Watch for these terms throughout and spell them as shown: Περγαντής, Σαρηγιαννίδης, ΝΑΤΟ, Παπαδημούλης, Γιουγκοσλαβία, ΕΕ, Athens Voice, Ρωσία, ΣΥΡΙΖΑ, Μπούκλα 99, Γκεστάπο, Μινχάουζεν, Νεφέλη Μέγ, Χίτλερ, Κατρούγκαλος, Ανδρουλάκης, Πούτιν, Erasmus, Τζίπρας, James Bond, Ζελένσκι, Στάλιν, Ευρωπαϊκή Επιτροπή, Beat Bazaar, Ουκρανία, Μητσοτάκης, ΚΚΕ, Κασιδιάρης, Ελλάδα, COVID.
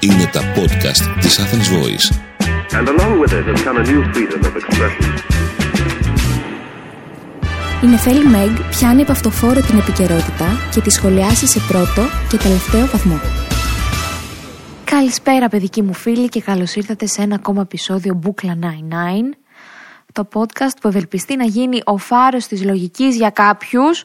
Είναι τα podcast της Athens Voice. And along with it has come a new freedom of expression. Η Νεφέλη Μέγ πιάνει από αυτοφόρο την επικαιρότητα και τη σχολιάσει σε πρώτο και τελευταίο βαθμό. Καλησπέρα παιδικοί μου φίλοι και καλώς ήρθατε σε ένα ακόμα επεισόδιο Μπούκλα 99, το podcast που ευελπιστεί να γίνει ο φάρος της λογικής για κάποιους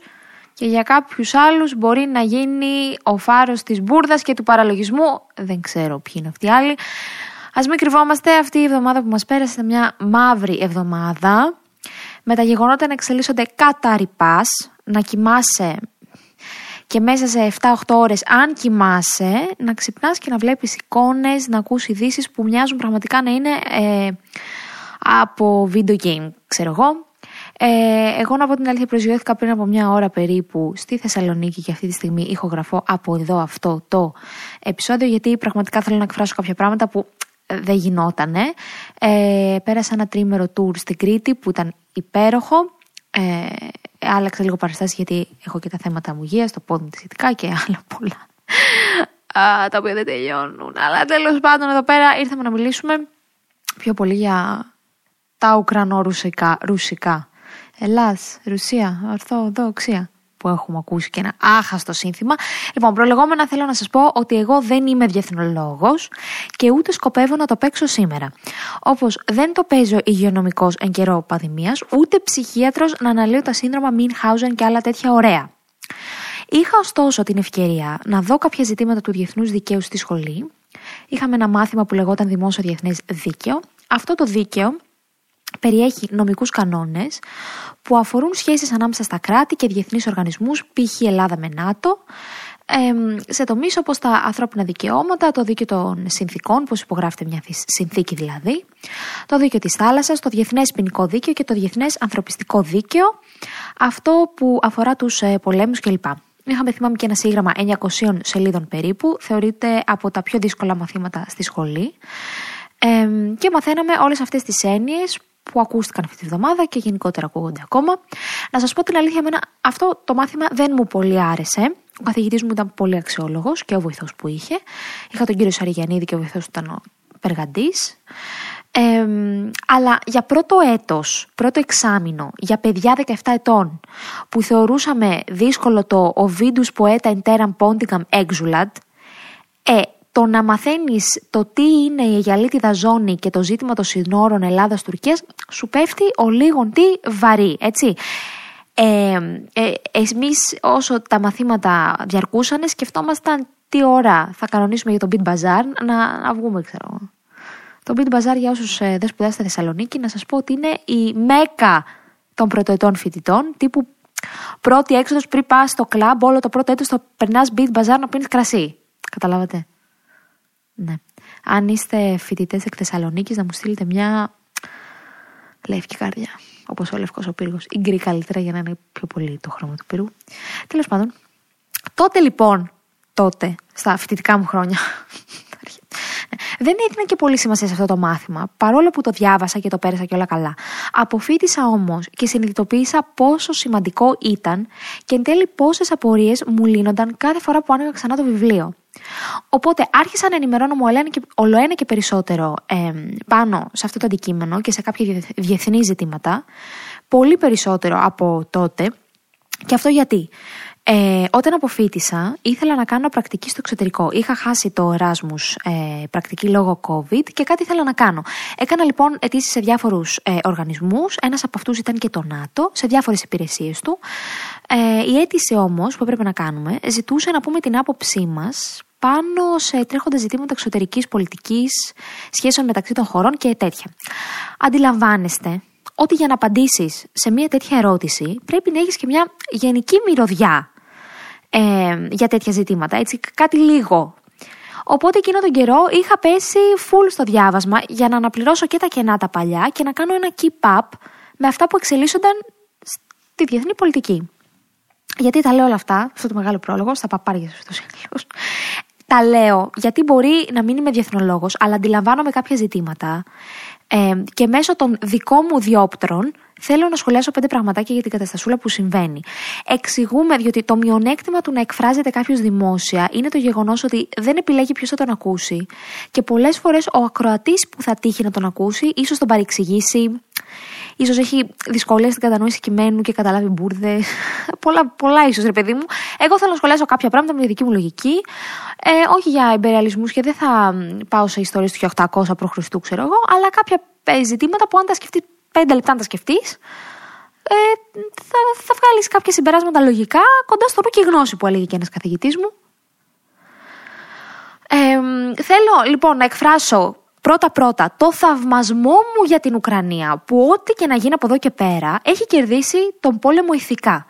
και για κάποιους άλλους μπορεί να γίνει ο φάρος της μπούρδας και του παραλογισμού. Δεν ξέρω ποιοι είναι αυτοί οι άλλοι. Ας μην κρυβόμαστε, αυτή η εβδομάδα που μας πέρασε ήταν μια μαύρη εβδομάδα, με τα γεγονότα να εξελίσσονται κατά ρηπάς, να κοιμάσαι και μέσα σε 7-8 ώρες, αν κοιμάσαι, να ξυπνάς και να βλέπεις εικόνες, να ακούς ειδήσεις που μοιάζουν πραγματικά να είναι από video game, ξέρω εγώ. Εγώ να πω την αλήθεια, προσγειώθηκα πριν από μια ώρα περίπου στη Θεσσαλονίκη και αυτή τη στιγμή ηχογραφώ από εδώ αυτό το επεισόδιο, γιατί πραγματικά θέλω να εκφράσω κάποια πράγματα που δεν γινότανε. Πέρασα ένα τρίμερο τουρ στην Κρήτη που ήταν υπέροχο. Άλλαξα λίγο παραστάσεις γιατί έχω και τα θέματα μου υγείας, το πόδι μου σχετικά και άλλα πολλά τα οποία δεν τελειώνουν. Αλλά τέλος πάντων εδώ πέρα ήρθαμε να μιλήσουμε πιο πολύ για τα ουκρανο-ρουσικά. Ελλάς, Ρουσία, Ορθοδοξία, που έχουμε ακούσει και ένα άχαστο σύνθημα. Λοιπόν, προλεγόμενα θέλω να σας πω ότι εγώ δεν είμαι διεθνολόγος και ούτε σκοπεύω να το παίξω σήμερα. Όπως δεν το παίζω υγειονομικός εν καιρό πανδημίας, ούτε ψυχίατρος να αναλύω τα σύνδρομα Μινχάουζεν και άλλα τέτοια ωραία. Είχα ωστόσο την ευκαιρία να δω κάποια ζητήματα του διεθνούς δικαίου στη σχολή. Είχαμε ένα μάθημα που λεγόταν Δημόσιο Διεθνές Δίκαιο. Αυτό το δίκαιο περιέχει νομικούς κανόνες που αφορούν σχέσεις ανάμεσα στα κράτη και διεθνείς οργανισμούς, π.χ. Ελλάδα με ΝΑΤΟ, σε τομείς όπως τα ανθρώπινα δικαιώματα, το δίκαιο των συνθήκων, πώς υπογράφεται μια συνθήκη δηλαδή, το δίκαιο της θάλασσας, το διεθνές ποινικό δίκαιο και το διεθνές ανθρωπιστικό δίκαιο, αυτό που αφορά τους πολέμους κλπ. Είχαμε, θυμάμαι, και ένα σύγγραμμα 900 σελίδων περίπου, θεωρείται από τα πιο δύσκολα μαθήματα στη σχολή, και μαθαίναμε όλες αυτές τις έννοιες που ακούστηκαν αυτή τη βδομάδα και γενικότερα ακούγονται ακόμα. Να σας πω την αλήθεια, εμένα αυτό το μάθημα δεν μου πολύ άρεσε. Ο καθηγητής μου ήταν πολύ αξιόλογος και ο βοηθός που είχε. Είχα τον κύριο Σαρηγιαννίδη και ο βοηθός του ήταν ο Περγαντής. Αλλά για πρώτο εξάμηνο, για παιδιά 17 ετών, που θεωρούσαμε δύσκολο το «Ο Βίντους Ποέτα Εντέραν Πόντικαμ Έξουλαντ», το να μαθαίνεις το τι είναι η αγιαλίτιδα ζώνη και το ζήτημα των συνόρων Ελλάδας-Τουρκίας, σου πέφτει ο λίγον τι βαρύ, έτσι. Εμείς όσο τα μαθήματα διαρκούσαν, σκεφτόμασταν τι ώρα θα κανονίσουμε για τον Beat Bazaar, να βγούμε, ξέρω. Το Beat Bazaar, για όσους δεν σπουδάσετε Θεσσαλονίκη, να σας πω ότι είναι η μέκα των πρωτοετών φοιτητών, τύπου πρώτη έξοδος πριν πας στο κλαμπ, όλο το πρώτο έτος θα περνάς Beat Bazaar να πίνεις κρασί. Καταλάβατε. Ναι. Αν είστε φοιτητές εκ Θεσσαλονίκης, να μου στείλετε μια λευκή καρδιά, όπως ο λευκός ο πύργος, ή γκρι καλύτερα για να είναι πιο πολύ το χρώμα του πύργου. Τέλος πάντων, τότε, στα φοιτητικά μου χρόνια, δεν έδινα και πολύ σημασία σε αυτό το μάθημα, παρόλο που το διάβασα και το πέρασα και όλα καλά. Αποφοίτησα όμως και συνειδητοποίησα πόσο σημαντικό ήταν και εν τέλει πόσες απορίες μου λύνονταν κάθε φορά που άνοιγα ξανά το βιβλίο. Οπότε άρχισα να ενημερώνομαι ολοένα και περισσότερο πάνω σε αυτό το αντικείμενο και σε κάποια διεθνή ζητήματα, πολύ περισσότερο από τότε. Και αυτό γιατί όταν αποφοίτησα ήθελα να κάνω πρακτική στο εξωτερικό. Είχα χάσει το Erasmus πρακτική λόγω COVID και κάτι ήθελα να κάνω. Έκανα λοιπόν αιτήσεις σε διάφορους οργανισμούς. Ένας από αυτούς ήταν και το ΝΑΤΟ, σε διάφορες υπηρεσίες του. Η αίτηση όμως που έπρεπε να κάνουμε ζητούσε να πούμε την άποψή μας πάνω σε τρέχοντα ζητήματα εξωτερικής πολιτικής, σχέσεων μεταξύ των χωρών και τέτοια. Αντιλαμβάνεστε ότι για να απαντήσεις σε μια τέτοια ερώτηση πρέπει να έχεις και μια γενική μυρωδιά για τέτοια ζητήματα, έτσι, κάτι λίγο. Οπότε εκείνο τον καιρό είχα πέσει full στο διάβασμα για να αναπληρώσω και τα κενά τα παλιά και να κάνω ένα keep-up με αυτά που εξελίσσονταν στη διεθνή πολιτική. Γιατί τα λέω όλα αυτά, αυτό το μεγάλο πρόλογο, στα παπάρια στους Άγγλους. Τα λέω γιατί μπορεί να μην είμαι διεθνολόγος, αλλά αντιλαμβάνομαι κάποια ζητήματα και μέσω των δικών μου διόπτρων θέλω να σχολιάσω 5 πραγματάκια για την καταστασούλα που συμβαίνει. Εξηγούμε, διότι το μειονέκτημα του να εκφράζεται κάποιος δημόσια είναι το γεγονός ότι δεν επιλέγει ποιος θα τον ακούσει. Και πολλές φορές ο ακροατής που θα τύχει να τον ακούσει, ίσως τον παρεξηγήσει, ίσως έχει δυσκολίες στην κατανόηση κειμένου και καταλάβει μπουρδες. Πολλά ίσως, ρε παιδί μου. Εγώ θέλω να σχολιάσω κάποια πράγματα με τη δική μου λογική. Όχι για υπεριαλισμούς και δεν θα πάω σε ιστορίες του 800 π.Χ., ξέρω εγώ, αλλά κάποια ζητήματα που αν τα σκεφτεί 5 λεπτά να τα σκεφτείς, θα βγάλεις κάποια συμπεράσματα λογικά κοντά στο νου και η γνώση που έλεγε και ένας καθηγητής μου. Θέλω λοιπόν να εκφράσω πρώτα-πρώτα το θαυμασμό μου για την Ουκρανία, που ό,τι και να γίνει από εδώ και πέρα έχει κερδίσει τον πόλεμο ηθικά.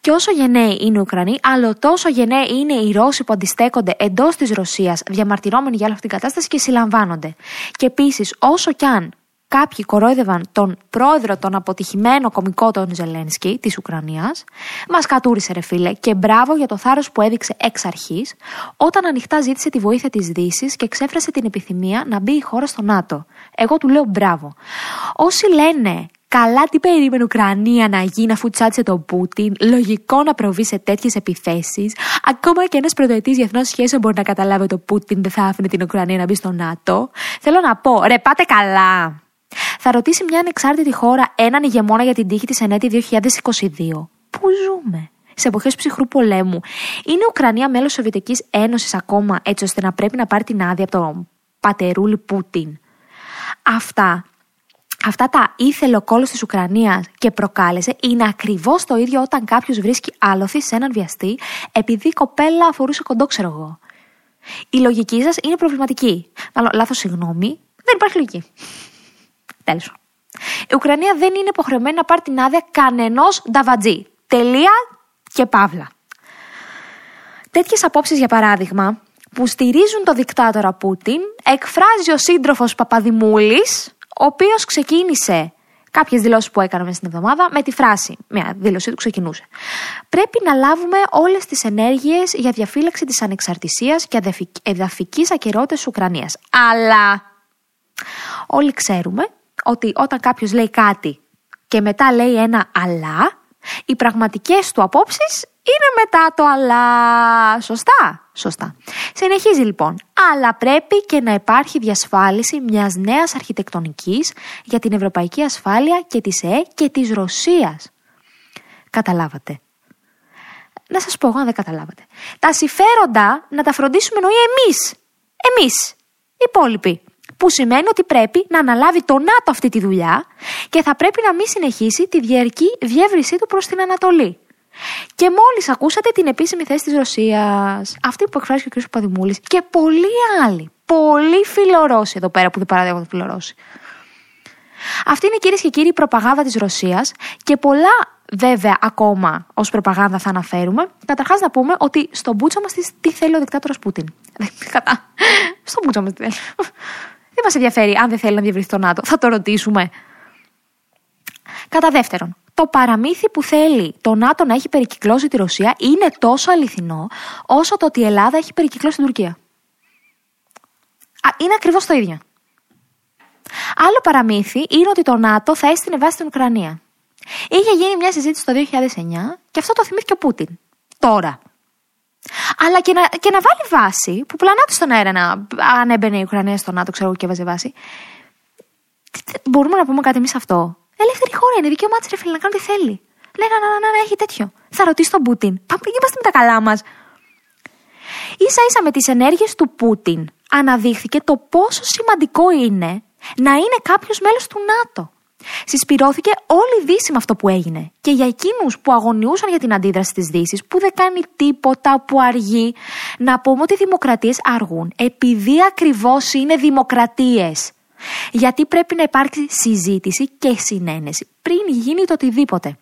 Και όσο γενναίοι είναι οι Ουκρανοί, άλλο τόσο γενναίοι είναι οι Ρώσοι που αντιστέκονται εντός της Ρωσίας, διαμαρτυρόμενοι για όλη αυτή την κατάσταση και συλλαμβάνονται. Και επίσης, όσο κι αν κάποιοι κορόιδευαν τον πρόεδρο, τον αποτυχημένο κωμικό, τον Ζελένσκι της Ουκρανίας, μας κατούρισε, ρε φίλε, και μπράβο για το θάρρος που έδειξε εξ αρχής, όταν ανοιχτά ζήτησε τη βοήθεια της Δύσης και εξέφρασε την επιθυμία να μπει η χώρα στο ΝΑΤΟ. Εγώ του λέω μπράβο. Όσοι λένε «Καλά, τι περίμενε η Ουκρανία να γίνει αφού τσάτσε τον Πούτιν, λογικό να προβεί σε τέτοιες επιθέσεις, ακόμα και ένας πρωτοετής διεθνός σχέσεων μπορεί να καταλάβει ότι ο Πούτιν δεν θα άφηνε την Ουκρανία να μπει στο ΝΑΤΟ», θέλω να πω, ρε, πάτε καλά. Θα ρωτήσει μια ανεξάρτητη χώρα έναν ηγεμόνα για την τύχη της εν έτη 2022. Πού ζούμε, σε εποχές ψυχρού πολέμου? Είναι η Ουκρανία μέλος Σοβιετικής Ένωσης ακόμα, έτσι ώστε να πρέπει να πάρει την άδεια από τον πατερούλη Πούτιν? Αυτά τα ήθελε ο κόλλος της Ουκρανίας και προκάλεσε είναι ακριβώς το ίδιο όταν κάποιος βρίσκει άλοθη σε έναν βιαστή επειδή η κοπέλα αφορούσε κοντό, ξέρω εγώ. Η λογική σας είναι προβληματική. Μάλλον, λάθος, συγγνώμη, δεν υπάρχει λογική. Τέλος. Η Ουκρανία δεν είναι υποχρεωμένη να πάρει την άδεια κανενός νταβατζή. Τελεία και παύλα. Τέτοιες απόψεις, για παράδειγμα, που στηρίζουν το δικτάτορα Πούτιν, εκφράζει ο σύντροφος Παπαδημούλης, ο οποίος ξεκίνησε κάποιες δηλώσεις που έκαναμε στην εβδομάδα με τη φράση, μια δήλωσή του ξεκινούσε: «Πρέπει να λάβουμε όλες τις ενέργειες για διαφύλαξη της ανεξαρτησίας και εδαφικής ακεραιότητας της Ουκρανίας». Αλλά όλοι ξέρουμε ότι όταν κάποιος λέει κάτι και μετά λέει ένα αλλά, οι πραγματικές του απόψεις είναι μετά το αλλά. Σωστά. Συνεχίζει λοιπόν. Αλλά πρέπει και να υπάρχει διασφάλιση μιας νέας αρχιτεκτονικής για την ευρωπαϊκή ασφάλεια και της ΕΕ και της Ρωσίας. Καταλάβατε? Να σας πω εγώ αν δεν καταλάβατε. Τα συμφέροντα να τα φροντίσουμε εννοεί εμείς, οι υπόλοιποι. Που σημαίνει ότι πρέπει να αναλάβει το ΝΑΤΟ αυτή τη δουλειά και θα πρέπει να μην συνεχίσει τη διαρκή διεύρυνσή του προς την Ανατολή. Και μόλις ακούσατε την επίσημη θέση της Ρωσίας, αυτή που εκφράζει και ο κ. Παπαδημούλης και πολλοί άλλοι, πολλοί φιλορώσοι εδώ πέρα που δεν παραδέχονται φιλορώσοι. Αυτή είναι, κυρίες και κύριοι, η προπαγάνδα της Ρωσίας και πολλά βέβαια ακόμα ως προπαγάνδα θα αναφέρουμε. Καταρχάς να πούμε ότι στον μπούτσο μας τι θέλει ο δικτάτορας Πούτιν. Στον μπούτσο μας τι θέλει. Δεν μας ενδιαφέρει αν δεν θέλει να διευρυνθεί το ΝΑΤΟ. Θα το ρωτήσουμε. Κατά δεύτερον, το παραμύθι που θέλει το ΝΑΤΟ να έχει περικυκλώσει τη Ρωσία είναι τόσο αληθινό όσο το ότι η Ελλάδα έχει περικυκλώσει την Τουρκία. Είναι ακριβώς το ίδιο. Άλλο παραμύθι είναι ότι το ΝΑΤΟ θα έστεινε βάση στην Ουκρανία. Είχε γίνει μια συζήτηση το 2009 και αυτό το θυμήθηκε ο Πούτιν. Τώρα. Αλλά και να βάλει βάση, που πλανάται στον αέρα αν έμπαινε η Ουκρανία στο ΝΑΤΟ, ξέρω και βάζει βάση. Μπορούμε να πούμε κάτι εμείς αυτό? Ελεύθερη χώρα είναι, δικαίωμά της, ρε φίλε, να κάνει τι θέλει. Λέει να, έχει τέτοιο. Θα ρωτήσει τον Πούτιν. Είμαστε με τα καλά μας. Ίσα-ίσα με τις ενέργειες του Πούτιν αναδείχθηκε το πόσο σημαντικό είναι να είναι κάποιος μέλος του ΝΑΤΟ. Συσπυρώθηκε όλη η Δύση με αυτό που έγινε. Και για εκείνους που αγωνιούσαν για την αντίδραση της Δύσης, που δεν κάνει τίποτα, που αργεί, να πούμε ότι οι δημοκρατίες αργούν επειδή ακριβώς είναι δημοκρατίες. Γιατί πρέπει να υπάρξει συζήτηση και συνένεση πριν γίνει το οτιδήποτε.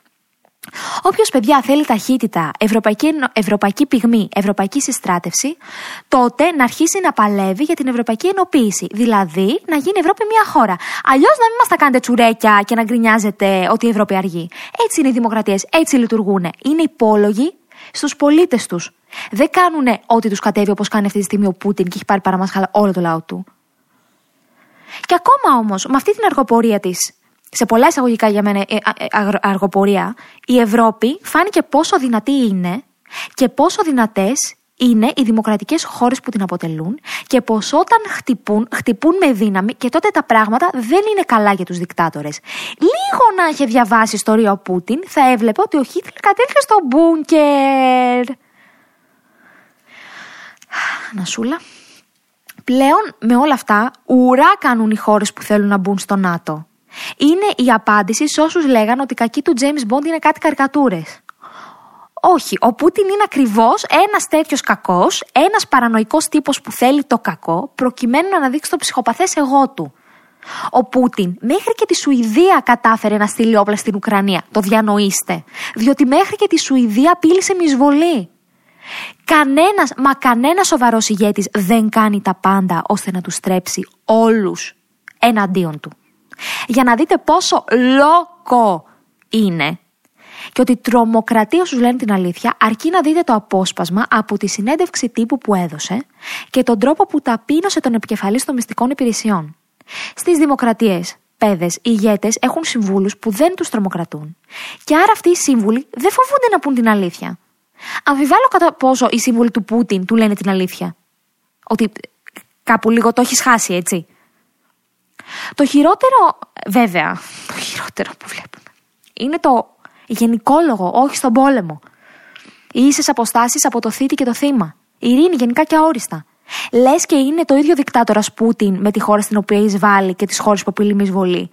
Όποιος, παιδιά, θέλει ταχύτητα, ευρωπαϊκή πυγμή, ευρωπαϊκή συστράτευση, τότε να αρχίσει να παλεύει για την ευρωπαϊκή ενοποίηση. Δηλαδή να γίνει Ευρώπη μια χώρα. Αλλιώς να μην μας τα κάνετε τσουρέκια και να γκρινιάζετε ότι η Ευρώπη αργεί. Έτσι είναι οι δημοκρατίες, έτσι λειτουργούν. Είναι υπόλογοι στους πολίτες τους. Δεν κάνουν ό,τι τους κατέβει, όπως κάνει αυτή τη στιγμή ο Πούτιν και έχει πάρει παραμασχάλα όλο το λαό του. Και ακόμα όμως με αυτή την αργοπορία της σε πολλά εισαγωγικά για μένα αργοπορία, η Ευρώπη φάνηκε πόσο δυνατή είναι και πόσο δυνατές είναι οι δημοκρατικές χώρες που την αποτελούν και πως όταν χτυπούν με δύναμη και τότε τα πράγματα δεν είναι καλά για τους δικτάτορες. Λίγο να είχε διαβάσει ιστορία ο Πούτιν θα έβλεπε ότι ο Χίτλερ κατέληξε στο μπούνκερ. Νασούλα. Πλέον με όλα αυτά ουρά κάνουν οι χώρες που θέλουν να μπουν στο ΝΑΤΟ. Είναι η απάντηση σε όσους λέγανε ότι οι κακοί του James Bond είναι κάτι καρικατούρες. Όχι, ο Πούτιν είναι ακριβώς ένας τέτοιος κακός, ένας παρανοϊκός τύπος που θέλει το κακό, προκειμένου να αναδείξει το ψυχοπαθές εγώ του. Ο Πούτιν μέχρι και τη Σουηδία κατάφερε να στείλει όπλα στην Ουκρανία. Το διανοείστε. Διότι μέχρι και τη Σουηδία απείλησε με εισβολή. Κανένα σοβαρός ηγέτης δεν κάνει τα πάντα ώστε να τους στρέψει όλους εναντίον του. Για να δείτε πόσο λόκο είναι. Και ότι τρομοκρατεί όσους λένε την αλήθεια, αρκεί να δείτε το απόσπασμα από τη συνέντευξη τύπου που έδωσε και τον τρόπο που ταπείνωσε τον επικεφαλής των μυστικών υπηρεσιών. Στις δημοκρατίες, παιδες, ηγέτες έχουν συμβούλους που δεν τους τρομοκρατούν. Και άρα αυτοί οι σύμβουλοι δεν φοβούνται να πούν την αλήθεια. Αμφιβάλλω κατά πόσο οι σύμβουλοι του Πούτιν του λένε την αλήθεια. Ότι κάπου λίγο το έχεις χάσει, έτσι. Το χειρότερο, βέβαια, το χειρότερο που βλέπουμε είναι το γενικόλογο, όχι στον πόλεμο. Οι ίσες αποστάσεις από το θήτη και το θύμα. Η ειρήνη γενικά και αόριστα. Λες και είναι το ίδιο δικτάτορας Πούτιν με τη χώρα στην οποία εισβάλλει και τις χώρες που απειλεί με εισβολή.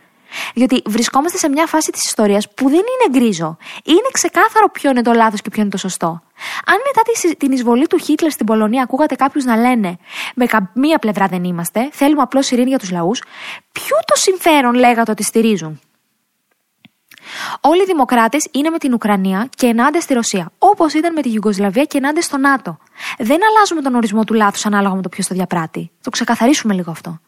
Διότι βρισκόμαστε σε μια φάση της ιστορίας που δεν είναι γκρίζο. Είναι ξεκάθαρο ποιο είναι το λάθος και ποιο είναι το σωστό. Αν μετά την εισβολή του Χίτλερ στην Πολωνία ακούγατε κάποιους να λένε «Με καμία πλευρά δεν είμαστε, θέλουμε απλώς ειρήνη για τους λαούς», ποιο το συμφέρον λέγατε ότι στηρίζουν. Όλοι οι δημοκράτες είναι με την Ουκρανία και ενάντια στη Ρωσία, όπως ήταν με τη Γιουγκοσλαβία και ενάντια στο ΝΑΤΟ. Δεν αλλάζουμε τον ορισμό του λάθους ανάλογα με το ποιος το διαπράττει. Το ξεκαθαρίσουμε λίγο αυτό.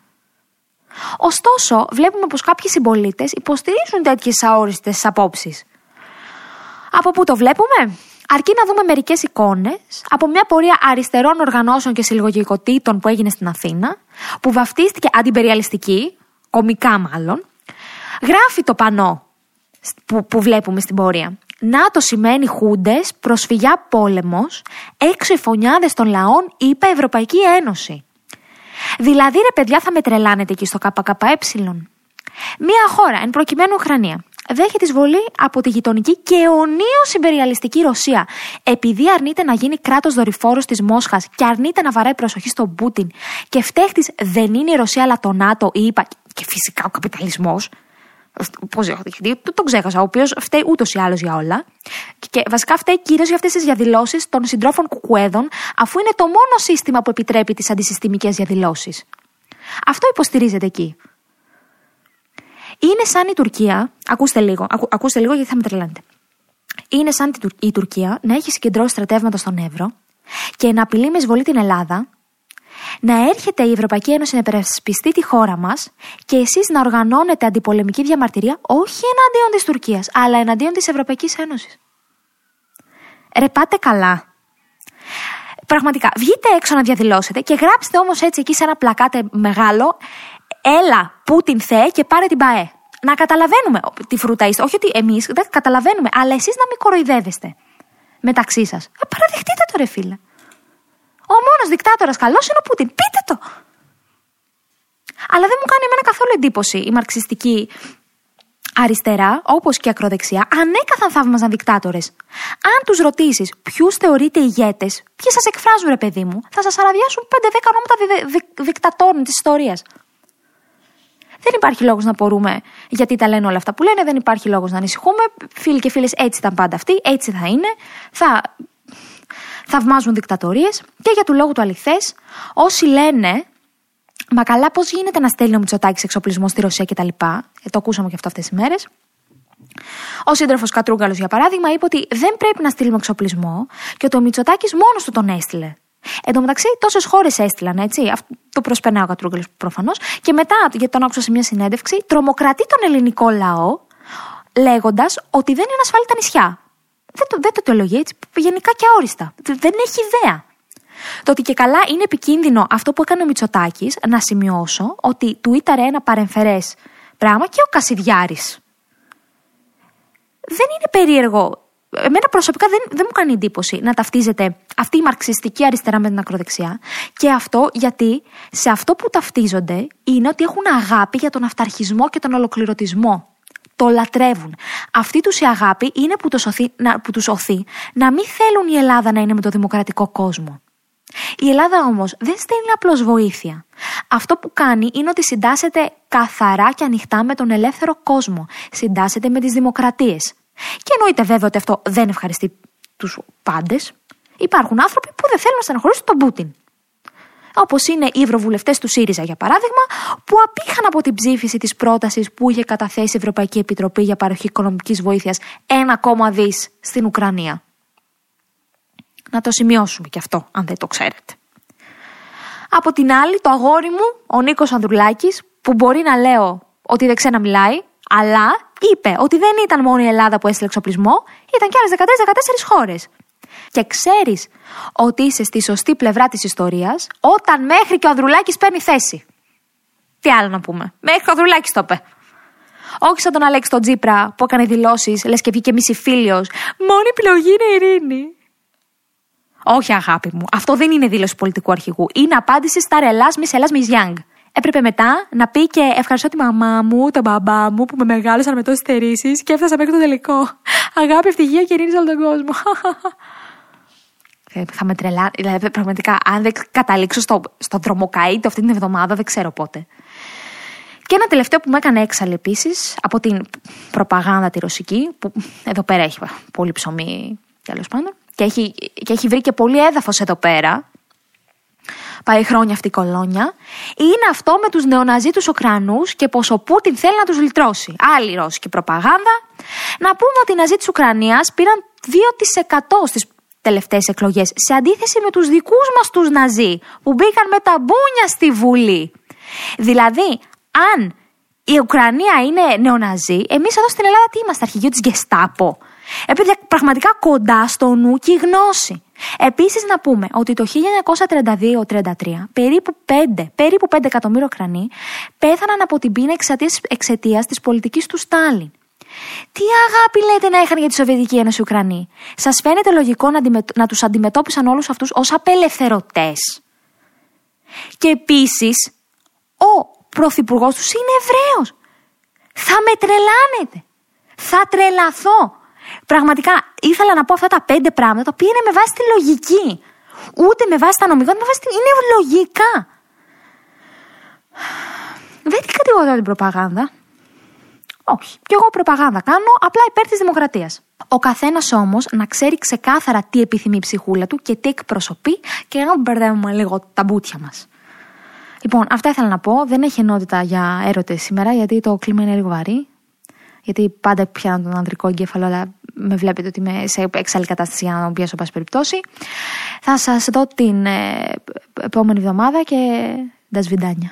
Ωστόσο, βλέπουμε πως κάποιοι συμπολίτες υποστηρίζουν τέτοιες αόριστες απόψεις. Από πού το βλέπουμε? Αρκεί να δούμε μερικές εικόνες από μια πορεία αριστερών οργανώσεων και συλλογικοτήτων που έγινε στην Αθήνα, που βαφτίστηκε αντιπεριαλιστική, κομικά μάλλον. Γράφει το πανό που βλέπουμε στην πορεία. ΝΑΤΟ σημαίνει χούντες, προσφυγιά, πόλεμος, 6 φωνιάδες των λαών, είπα Ευρωπαϊκή Ένωση. Δηλαδή, ρε παιδιά, θα με τρελάνετε εκεί στο ΚΚΕ. Μία χώρα, εν προκειμένου Ουκρανία, δέχεται εισβολή από τη γειτονική και αιωνίως υπεριαλιστική Ρωσία, επειδή αρνείται να γίνει κράτος δορυφόρος της Μόσχας και αρνείται να βαράει προσοχή στον Πούτιν. Και φταίχτης δεν είναι η Ρωσία, αλλά το ΝΑΤΟ, η ΕΠΑ και φυσικά ο καπιταλισμός. Πώς γιατί τον ξέχασα, ο οποίος φταίει ούτως ή άλλως για όλα. Και βασικά φταίει κυρίως για αυτές τις διαδηλώσεις των συντρόφων κουκουέδων, αφού είναι το μόνο σύστημα που επιτρέπει τις αντισυστημικές διαδηλώσεις. Αυτό υποστηρίζεται εκεί. Είναι σαν η Τουρκία. Ακούστε λίγο γιατί θα με τρελάνετε. Είναι σαν η Τουρκία να έχει συγκεντρώσει στρατεύματα στον Εύρο και να απειλεί με εισβολή την Ελλάδα. Να έρχεται η Ευρωπαϊκή Ένωση να υπερασπιστεί τη χώρα μας και εσείς να οργανώνετε αντιπολεμική διαμαρτυρία όχι εναντίον της Τουρκίας, αλλά εναντίον της Ευρωπαϊκής Ένωσης. Ρε πάτε καλά. Πραγματικά, βγείτε έξω να διαδηλώσετε και γράψτε όμως έτσι εκεί σε ένα πλακάτε μεγάλο «Έλα Πούτιν Θεέ και πάρε την ΠΑΕ». Να καταλαβαίνουμε τη φρούτα είστε. Όχι ότι εμείς δεν καταλαβαίνουμε, αλλά εσείς να μην κοροϊδεύεστε μεταξύ σας. Παραδεχτείτε το, ρε φίλε. Ο μόνος δικτάτορας καλός είναι ο Πούτιν. Πείτε το! Αλλά δεν μου κάνει εμένα καθόλου εντύπωση η μαρξιστική αριστερά, όπως και η ακροδεξιά, ανέκαθαν θαύμαζαν δικτάτορες. Αν τους ρωτήσεις ποιους θεωρείτε ηγέτες, ποιοι σας εκφράζουν, ρε παιδί μου, θα σας αραδιάσουν 5-10 ονόματα δικτατόρων της ιστορίας. Δεν υπάρχει λόγος να απορούμε γιατί τα λένε όλα αυτά που λένε, δεν υπάρχει λόγος να ανησυχούμε. Φίλοι και φίλες, έτσι ήταν πάντα αυτοί, έτσι θα είναι. Θαυμάζουν δικτατορίες και για του λόγου του αληθές, όσοι λένε «Μα καλά πώς γίνεται να στέλνει ο Μητσοτάκης εξοπλισμό στη Ρωσία» κτλ. Το ακούσαμε και αυτό αυτές τις μέρες. Ο σύντροφος Κατρούγκαλος, για παράδειγμα, είπε ότι δεν πρέπει να στείλουμε εξοπλισμό και ότι ο Μητσοτάκης μόνος του τον έστειλε. Εν τω μεταξύ, τόσες χώρες έστειλαν, έτσι. Το προσπερνάει ο Κατρούγκαλος προφανώς. Και μετά, γιατί τον άκουσα σε μια συνέντευξη, τρομοκρατεί τον ελληνικό λαό λέγοντας ότι δεν είναι ασφαλή τα νησιά. Δεν το αιτιολογεί έτσι, γενικά και αόριστα. Δεν έχει ιδέα. Το ότι και καλά είναι επικίνδυνο αυτό που έκανε ο Μητσοτάκης, να σημειώσω ότι του ήταρε ένα παρεμφερές πράγμα και ο Κασιδιάρης. Δεν είναι περίεργο. Εμένα προσωπικά δεν μου κάνει εντύπωση να ταυτίζεται αυτή η μαρξιστική αριστερά με την ακροδεξιά. Και αυτό γιατί σε αυτό που ταυτίζονται είναι ότι έχουν αγάπη για τον αυταρχισμό και τον ολοκληρωτισμό. Το λατρεύουν. Αυτή τους η αγάπη είναι που τους οθεί να μην θέλουν η Ελλάδα να είναι με το δημοκρατικό κόσμο. Η Ελλάδα όμως δεν στέλνει απλώς βοήθεια. Αυτό που κάνει είναι ότι συντάσσεται καθαρά και ανοιχτά με τον ελεύθερο κόσμο. Συντάσσεται με τις δημοκρατίες. Και εννοείται βέβαια ότι αυτό δεν ευχαριστεί τους πάντες. Υπάρχουν άνθρωποι που δεν θέλουν να στενοχωρήσουν τον Πούτιν. Όπως είναι οι ευρωβουλευτές του ΣΥΡΙΖΑ, για παράδειγμα, που απήχαν από την ψήφιση της πρότασης που είχε καταθέσει η Ευρωπαϊκή Επιτροπή για παροχή οικονομικής βοήθειας 1,1 δις στην Ουκρανία. Να το σημειώσουμε και αυτό, αν δεν το ξέρετε. Από την άλλη, το αγόρι μου, ο Νίκος Ανδρουλάκης, που μπορεί να λέω ότι δεν ξένα μιλάει, αλλά είπε ότι δεν ήταν μόνο η Ελλάδα που έστειλε εξοπλισμό, ήταν και άλλες 13-14 χώρες. Και ξέρεις ότι είσαι στη σωστή πλευρά της ιστορίας όταν μέχρι και ο Ανδρουλάκης παίρνει θέση. Τι άλλο να πούμε. Μέχρι ο Ανδρουλάκης το είπε. Όχι σαν τον Αλέξη τον Τζίπρα που έκανε δηλώσεις, λες και βγήκε μισηφίλιος. Μόνη επιλογή είναι η ειρήνη. Όχι, αγάπη μου. Αυτό δεν είναι δήλωση πολιτικού αρχηγού. Είναι απάντηση στα ρελάς μις Ελλάς μις Γιάνγκ. Έπρεπε μετά να πει και ευχαριστώ τη μαμά μου, τον μπαμπά μου που με μεγάλωσαν με τόσες θερήσεις και έφτασα μέχρι το τελικό. Αγάπη, ευτυχία και ειρήνη σε όλο τον κόσμο. Θα με τρελά. Δηλαδή, πραγματικά, αν δεν καταλήξω στο δρομοκαΐτο αυτή την εβδομάδα, δεν ξέρω πότε. Και ένα τελευταίο που μου έκανε έξαλλη επίσης από την προπαγάνδα τη ρωσική, που εδώ πέρα έχει πολύ ψωμί, τέλος πάντων, και έχει βρει και πολύ έδαφος εδώ πέρα. Πάει χρόνια αυτή η κολόνια. Είναι αυτό με τους νεοναζί τους Ουκρανούς και πως ο Πούτιν θέλει να τους λυτρώσει. Άλλη ρώσικη προπαγάνδα. Να πούμε ότι οι ναζί της Ουκρανίας πήραν 2% στις τελευταίες εκλογές, σε αντίθεση με τους δικούς μας τους ναζί που μπήκαν με τα μπούνια στη Βουλή. Δηλαδή, αν η Ουκρανία είναι νεοναζί, εμείς εδώ στην Ελλάδα τι είμαστε, αρχηγείο της Γκεστάπο. Έπαιρνε πραγματικά κοντά στο νου και η γνώση. Επίσης να πούμε ότι το 1932-33 περίπου 5 εκατομμύρια Ουκρανοί πέθαναν από την πείνα εξαιτίας της πολιτικής του Στάλιν. Τι αγάπη λέτε να είχαν για τη Σοβιετική Ένωση Ουκρανοί. Σας φαίνεται λογικό να τους αντιμετώπισαν όλους αυτούς ως απελευθερωτές? Και επίσης ο πρωθυπουργός τους είναι Εβραίος. Θα με τρελάνετε. Θα τρελαθώ. Πραγματικά ήθελα να πω αυτά τα 5 πράγματα τα οποία είναι με βάση τη λογική. Ούτε με βάση τα νομικά, ούτε με βάση είναι λογικά. Δεν την κατηγορώ την προπαγάνδα. Όχι. Κι εγώ προπαγάνδα κάνω, απλά υπέρ της δημοκρατίας. Ο καθένας όμως να ξέρει ξεκάθαρα τι επιθυμεί η ψυχούλα του και τι εκπροσωπεί και να μπερδεύουμε λίγο τα μπούτια μας. Λοιπόν, αυτά ήθελα να πω. Δεν έχει ενότητα για έρωτες σήμερα γιατί το κλίμα είναι λίγο βαρύ. Γιατί πάντα πιάνω τον ανδρικό εγκέφαλο, αλλά με βλέπετε ότι είμαι σε εξάλλη κατάσταση για να τον πιέσω, πάση περιπτώσει. Θα σας δω την επόμενη εβδομάδα και τα σβιντάνια.